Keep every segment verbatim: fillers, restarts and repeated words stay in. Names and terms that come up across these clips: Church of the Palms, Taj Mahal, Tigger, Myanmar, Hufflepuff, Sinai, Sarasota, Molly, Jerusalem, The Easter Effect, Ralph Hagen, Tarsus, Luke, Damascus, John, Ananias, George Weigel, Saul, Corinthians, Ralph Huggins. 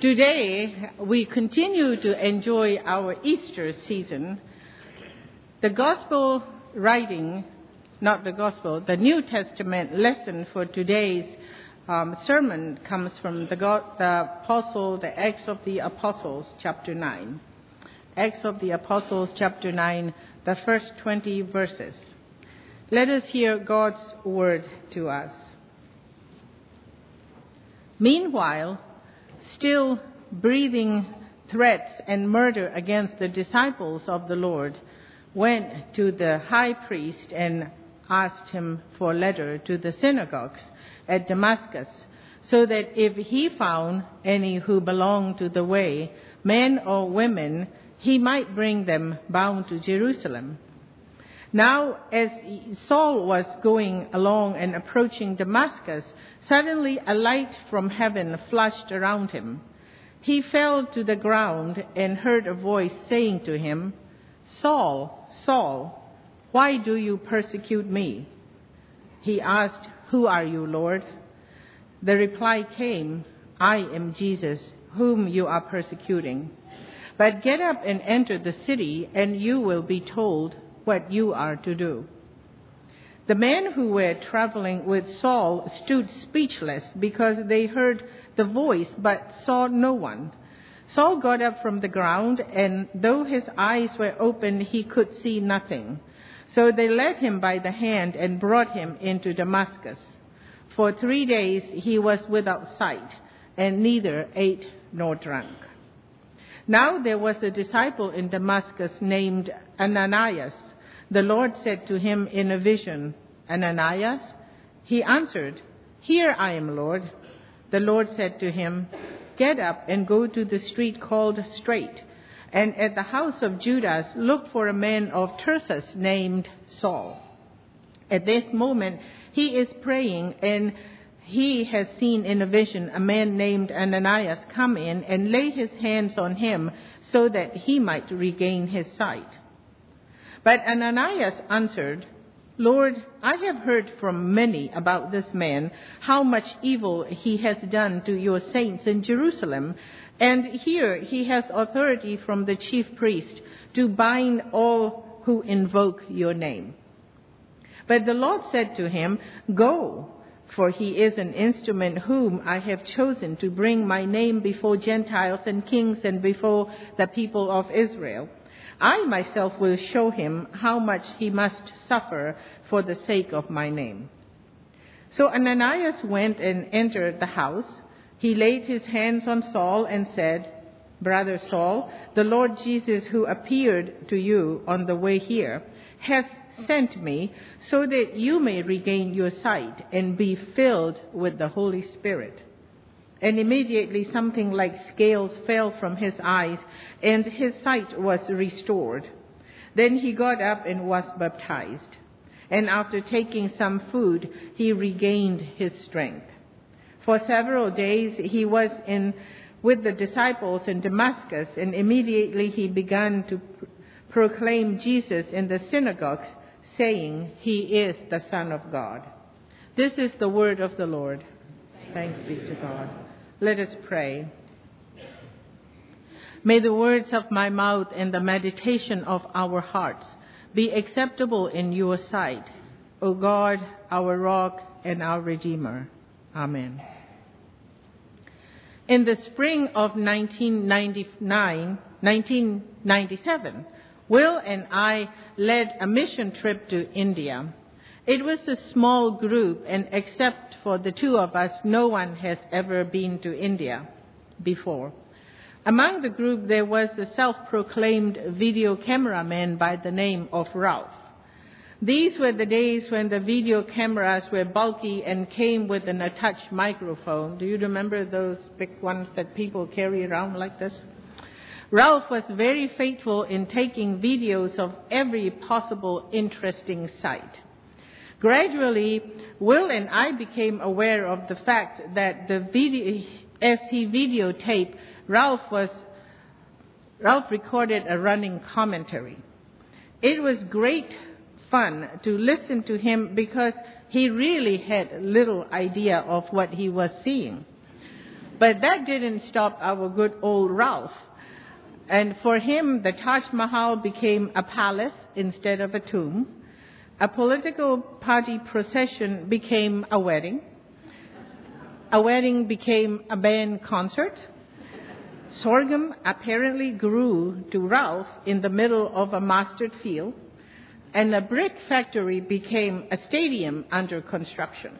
Today, we continue to enjoy our Easter season. The gospel writing, not the gospel, the New Testament lesson for today's um, sermon comes from the, God, the Apostle, the Acts of the Apostles, chapter nine. Acts of the Apostles, chapter nine, the first twenty verses. Let us hear God's word to us. Meanwhile, still breathing threats and murder against the disciples of the Lord, went to the high priest and asked him for a letter to the synagogues at Damascus, so that if he found any who belonged to the way, men or women, he might bring them bound to Jerusalem. Now, as Saul was going along and approaching Damascus, suddenly a light from heaven flashed around him. He fell to the ground and heard a voice saying to him, "Saul, Saul, why do you persecute me?" He asked, "Who are you, Lord?" The reply came, "I am Jesus, whom you are persecuting. But get up and enter the city, and you will be told what you are to do." The men who were traveling with Saul stood speechless because they heard the voice but saw no one. Saul got up from the ground, and though his eyes were open, he could see nothing. So they led him by the hand and brought him into Damascus. For three days he was without sight, and neither ate nor drank. Now there was a disciple in Damascus named Ananias. The Lord said to him in a vision, "Ananias?" He answered, "Here I am, Lord." The Lord said to him, "Get up and go to the street called Straight, and at the house of Judas look for a man of Tarsus named Saul. At this moment he is praying, and he has seen in a vision a man named Ananias come in and lay his hands on him so that he might regain his sight." But Ananias answered, "Lord, I have heard from many about this man, how much evil he has done to your saints in Jerusalem. And here he has authority from the chief priest to bind all who invoke your name." But the Lord said to him, "Go, for he is an instrument whom I have chosen to bring my name before Gentiles and kings and before the people of Israel. I myself will show him how much he must suffer for the sake of my name." So Ananias went and entered the house. He laid his hands on Saul and said, "Brother Saul, the Lord Jesus, who appeared to you on the way here, has sent me so that you may regain your sight and be filled with the Holy Spirit." And immediately something like scales fell from his eyes, and his sight was restored. Then he got up and was baptized. And after taking some food, he regained his strength. For several days he was in with the disciples in Damascus, and immediately he began to proclaim Jesus in the synagogues, saying, "He is the Son of God." This is the word of the Lord. Thanks be to God. Let us pray. May the words of my mouth and the meditation of our hearts be acceptable in your sight, O God, our rock and our Redeemer. Amen. In the spring of nineteen ninety-nine, nineteen ninety-seven, Will and I led a mission trip to India. It was a small group, and except for the two of us, no one has ever been to India before. Among the group, there was a self-proclaimed video cameraman by the name of Ralph. These were the days when the video cameras were bulky and came with an attached microphone. Do you remember those big ones that people carry around like this? Ralph was very faithful in taking videos of every possible interesting sight. Gradually, Will and I became aware of the fact that the video, as he videotaped, Ralph was, Ralph recorded a running commentary. It was great fun to listen to him because he really had little idea of what he was seeing. But that didn't stop our good old Ralph. And for him, the Taj Mahal became a palace instead of a tomb. A political party procession became a wedding. A wedding became a band concert. Sorghum apparently grew to Ralph in the middle of a mustard field, and a brick factory became a stadium under construction.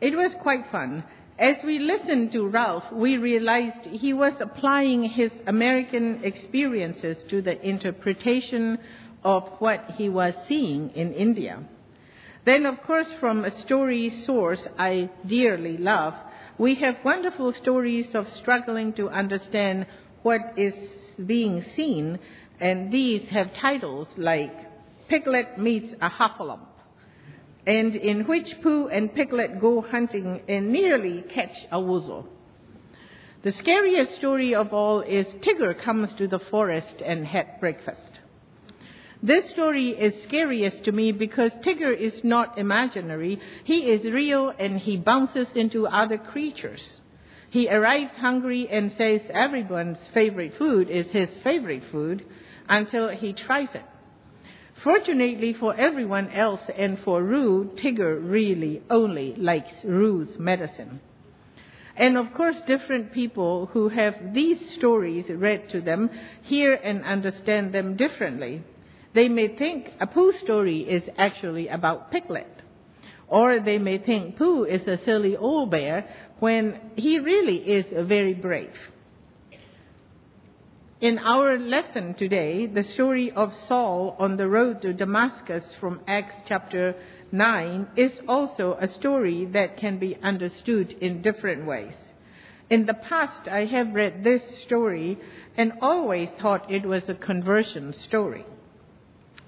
It was quite fun. As we listened to Ralph, we realized he was applying his American experiences to the interpretation of what he was seeing in India. Then, of course, from a story source I dearly love, we have wonderful stories of struggling to understand what is being seen, and these have titles like Piglet Meets a Hufflepuff, and in which Pooh and Piglet go hunting and nearly catch a weasel. The scariest story of all is Tigger Comes to the Forest and Had Breakfast. This story is scariest to me because Tigger is not imaginary. He is real, and he bounces into other creatures. He arrives hungry and says everyone's favorite food is his favorite food until he tries it. Fortunately for everyone else and for Roo, Tigger really only likes Roo's medicine. And of course, different people who have these stories read to them hear and understand them differently. They may think a Pooh story is actually about Piglet, or they may think Pooh is a silly old bear when he really is very brave. In our lesson today, the story of Saul on the road to Damascus from Acts chapter nine is also a story that can be understood in different ways. In the past, I have read this story and always thought it was a conversion story.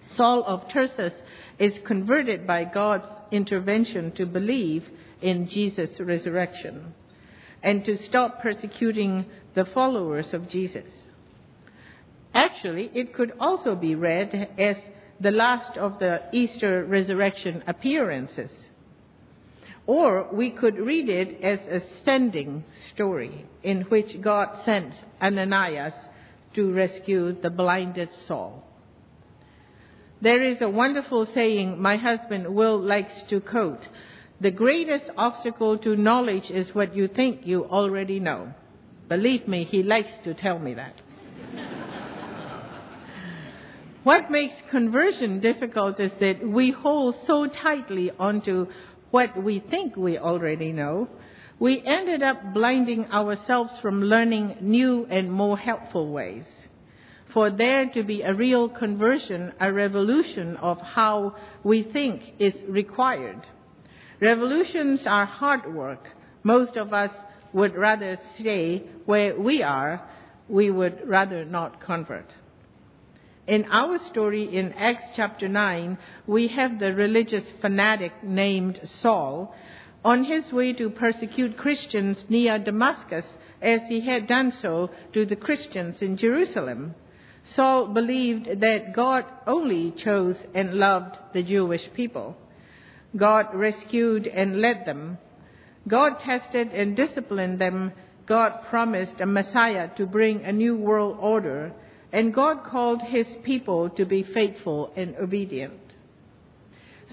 Saul of Tarsus is converted by God's intervention to believe in Jesus' resurrection and to stop persecuting the followers of Jesus. Actually, it could also be read as the last of the Easter resurrection appearances. Or we could read it as a sending story in which God sent Ananias to rescue the blinded Saul. There is a wonderful saying my husband Will likes to quote: the greatest obstacle to knowledge is what you think you already know. Believe me, he likes to tell me that. What makes conversion difficult is that we hold so tightly onto what we think we already know, we ended up blinding ourselves from learning new and more helpful ways. For there to be a real conversion, a revolution of how we think is required. Revolutions are hard work. Most of us would rather stay where we are. We would rather not convert. In our story in Acts chapter nine, we have the religious fanatic named Saul on his way to persecute Christians near Damascus, as he had done so to the Christians in Jerusalem. Saul believed that God only chose and loved the Jewish people. God rescued and led them. God tested and disciplined them. God promised a Messiah to bring a new world order. And God called his people to be faithful and obedient.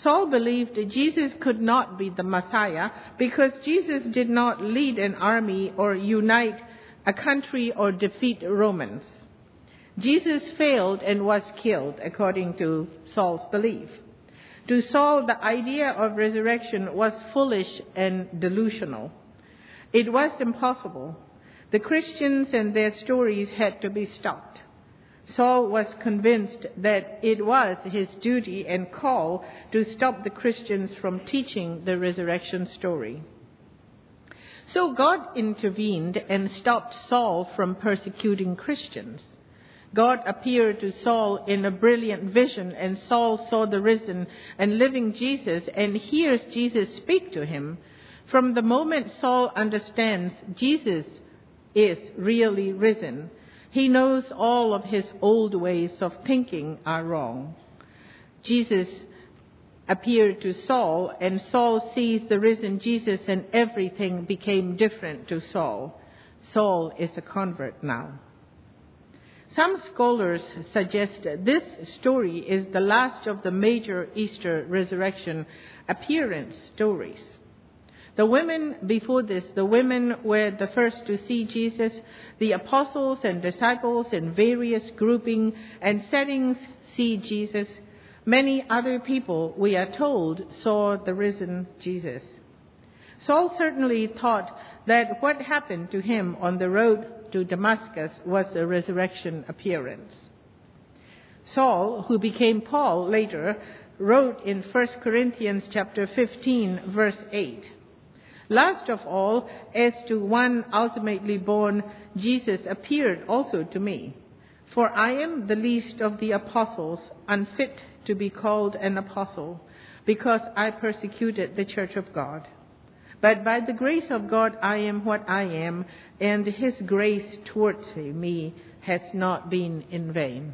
Saul believed that Jesus could not be the Messiah because Jesus did not lead an army or unite a country or defeat Romans. Jesus failed and was killed, according to Saul's belief. To Saul, the idea of resurrection was foolish and delusional. It was impossible. The Christians and their stories had to be stopped. Saul was convinced that it was his duty and call to stop the Christians from teaching the resurrection story. So God intervened and stopped Saul from persecuting Christians. God appeared to Saul in a brilliant vision, and Saul saw the risen and living Jesus and hears Jesus speak to him. From the moment Saul understands Jesus is really risen, he knows all of his old ways of thinking are wrong. Jesus appeared to Saul, and Saul sees the risen Jesus, and everything became different to Saul. Saul is a convert now. Some scholars suggest this story is the last of the major Easter resurrection appearance stories. The women before this, the women were the first to see Jesus. The apostles and disciples in various grouping and settings see Jesus. Many other people, we are told, saw the risen Jesus. Saul certainly thought that what happened to him on the road to Damascus was a resurrection appearance. Saul, who became Paul later, wrote in First Corinthians chapter fifteen, verse eight, "Last of all, as to one ultimately born, Jesus appeared also to me. For I am the least of the apostles, unfit to be called an apostle, because I persecuted the church of God. But by the grace of God, I am what I am, and his grace towards me has not been in vain."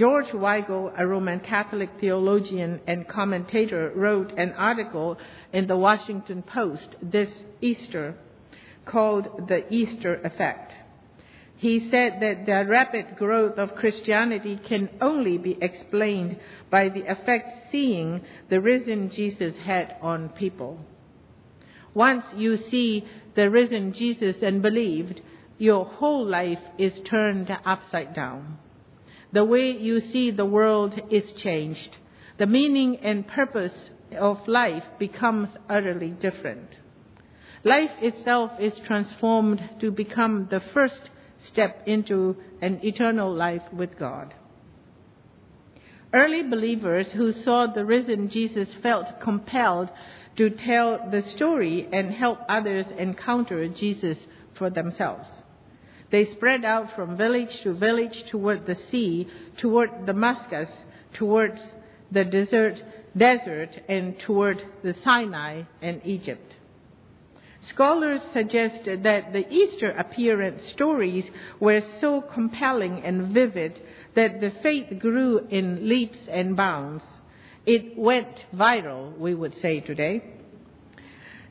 George Weigel, a Roman Catholic theologian and commentator, wrote an article in the Washington Post this Easter called "The Easter Effect." He said that the rapid growth of Christianity can only be explained by the effect seeing the risen Jesus had on people. Once you see the risen Jesus and believed, your whole life is turned upside down. The way you see the world is changed. The meaning and purpose of life becomes utterly different. Life itself is transformed to become the first step into an eternal life with God. Early believers who saw the risen Jesus felt compelled to tell the story and help others encounter Jesus for themselves. They spread out from village to village toward the sea, toward Damascus, towards the desert, desert, and toward the Sinai and Egypt. Scholars suggest that the Easter appearance stories were so compelling and vivid that the faith grew in leaps and bounds. It went viral, we would say today.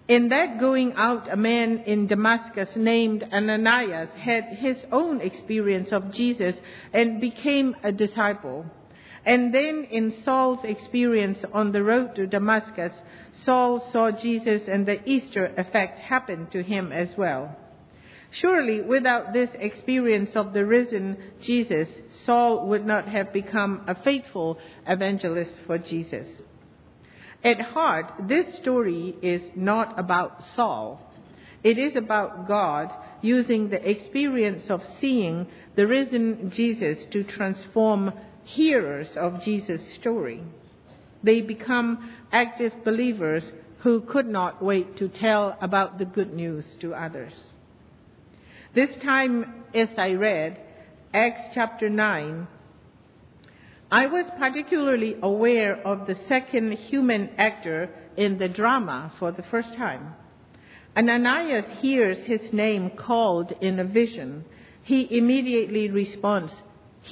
In that going out, a man in Damascus named Ananias had his own experience of Jesus and became a disciple. And then in Saul's experience on the road to Damascus, Saul saw Jesus, and the Easter effect happened to him as well. Surely, without this experience of the risen Jesus, Saul would not have become a faithful evangelist for Jesus. At heart, this story is not about Saul. It is about God using the experience of seeing the risen Jesus to transform hearers of Jesus' story. They become active believers who could not wait to tell about the good news to others. This time, as I read Acts chapter nine, I was particularly aware of the second human actor in the drama for the first time. Ananias hears his name called in a vision. He immediately responds,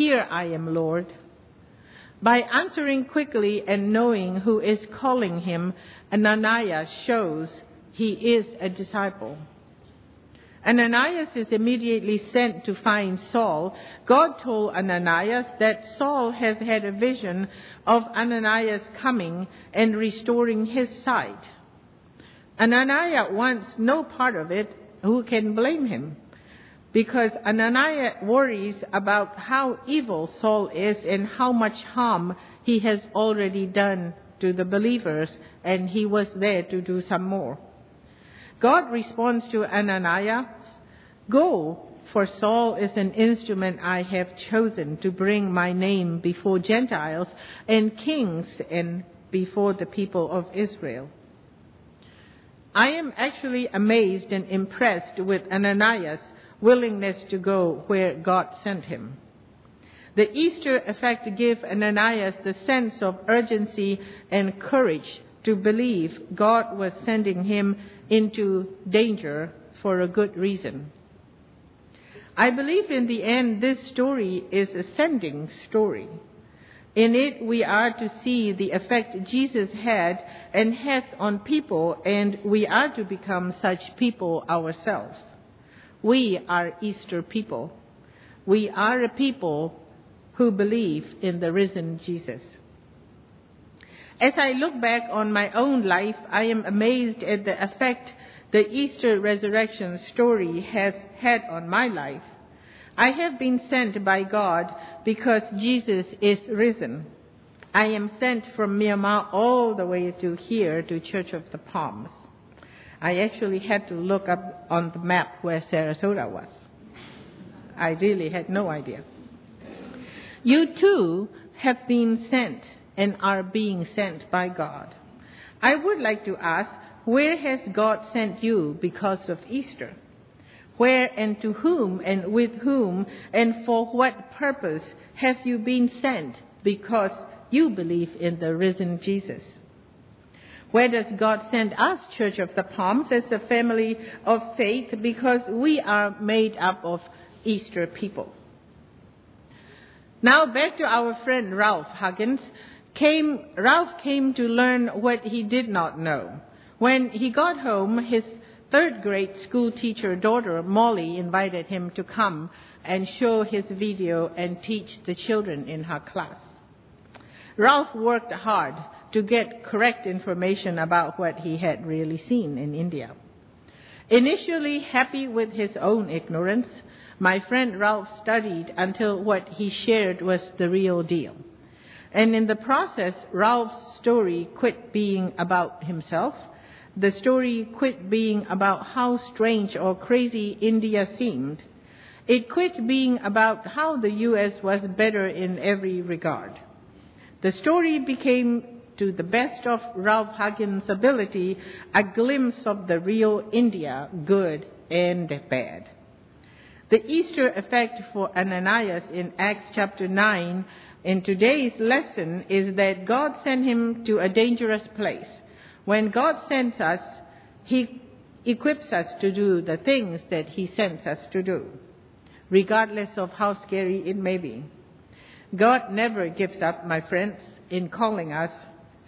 "Here I am, Lord." By answering quickly and knowing who is calling him, Ananias shows he is a disciple. Ananias is immediately sent to find Saul. God told Ananias that Saul has had a vision of Ananias coming and restoring his sight. Ananias wants no part of it. Who can blame him? Because Ananias worries about how evil Saul is and how much harm he has already done to the believers, and he was there to do some more. God responds to Ananias, "Go, for Saul is an instrument I have chosen to bring my name before Gentiles and kings and before the people of Israel." I am actually amazed and impressed with Ananias' willingness to go where God sent him. The Easter effect gave Ananias the sense of urgency and courage to believe God was sending him into danger for a good reason. I believe in the end this story is a sending story. In it, we are to see the effect Jesus had and has on people, and we are to become such people ourselves. We are Easter people. We are a people who believe in the risen Jesus. As I look back on my own life, I am amazed at the effect the Easter resurrection story has had on my life. I have been sent by God because Jesus is risen. I am sent from Myanmar all the way to here to Church of the Palms. I actually had to look up on the map where Sarasota was. I really had no idea. You too have been sent and are being sent by God. I would like to ask, where has God sent you because of Easter? Where and to whom and with whom and for what purpose have you been sent because you believe in the risen Jesus? Where does God send us, Church of the Palms, as a family of faith because we are made up of Easter people? Now back to our friend Ralph Huggins. Came, Ralph came to learn what he did not know. When he got home, his third grade school teacher daughter, Molly, invited him to come and show his video and teach the children in her class. Ralph worked hard to get correct information about what he had really seen in India. Initially happy with his own ignorance, my friend Ralph studied until what he shared was the real deal. And in the process, Ralph's story quit being about himself. The story quit being about how strange or crazy India seemed. It quit being about how the U S was better in every regard. The story became, to the best of Ralph Hagen's ability, a glimpse of the real India, good and bad. The Easter effect for Ananias in Acts chapter nine in today's lesson is that God sent him to a dangerous place. When God sends us, he equips us to do the things that he sends us to do, regardless of how scary it may be. God never gives up, my friends, in calling us,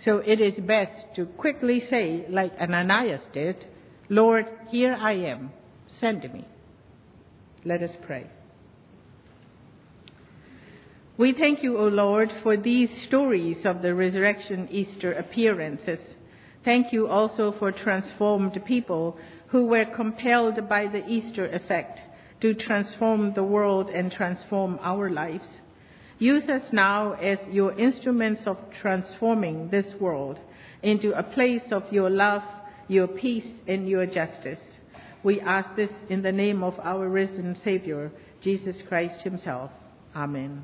so it is best to quickly say, like Ananias did, Lord, here I am, send me. Let us pray. We thank you, O Lord, for these stories of the resurrection Easter appearances. Thank you also for transformed people who were compelled by the Easter effect to transform the world and transform our lives. Use us now as your instruments of transforming this world into a place of your love, your peace, and your justice. We ask this in the name of our risen Savior, Jesus Christ himself. Amen.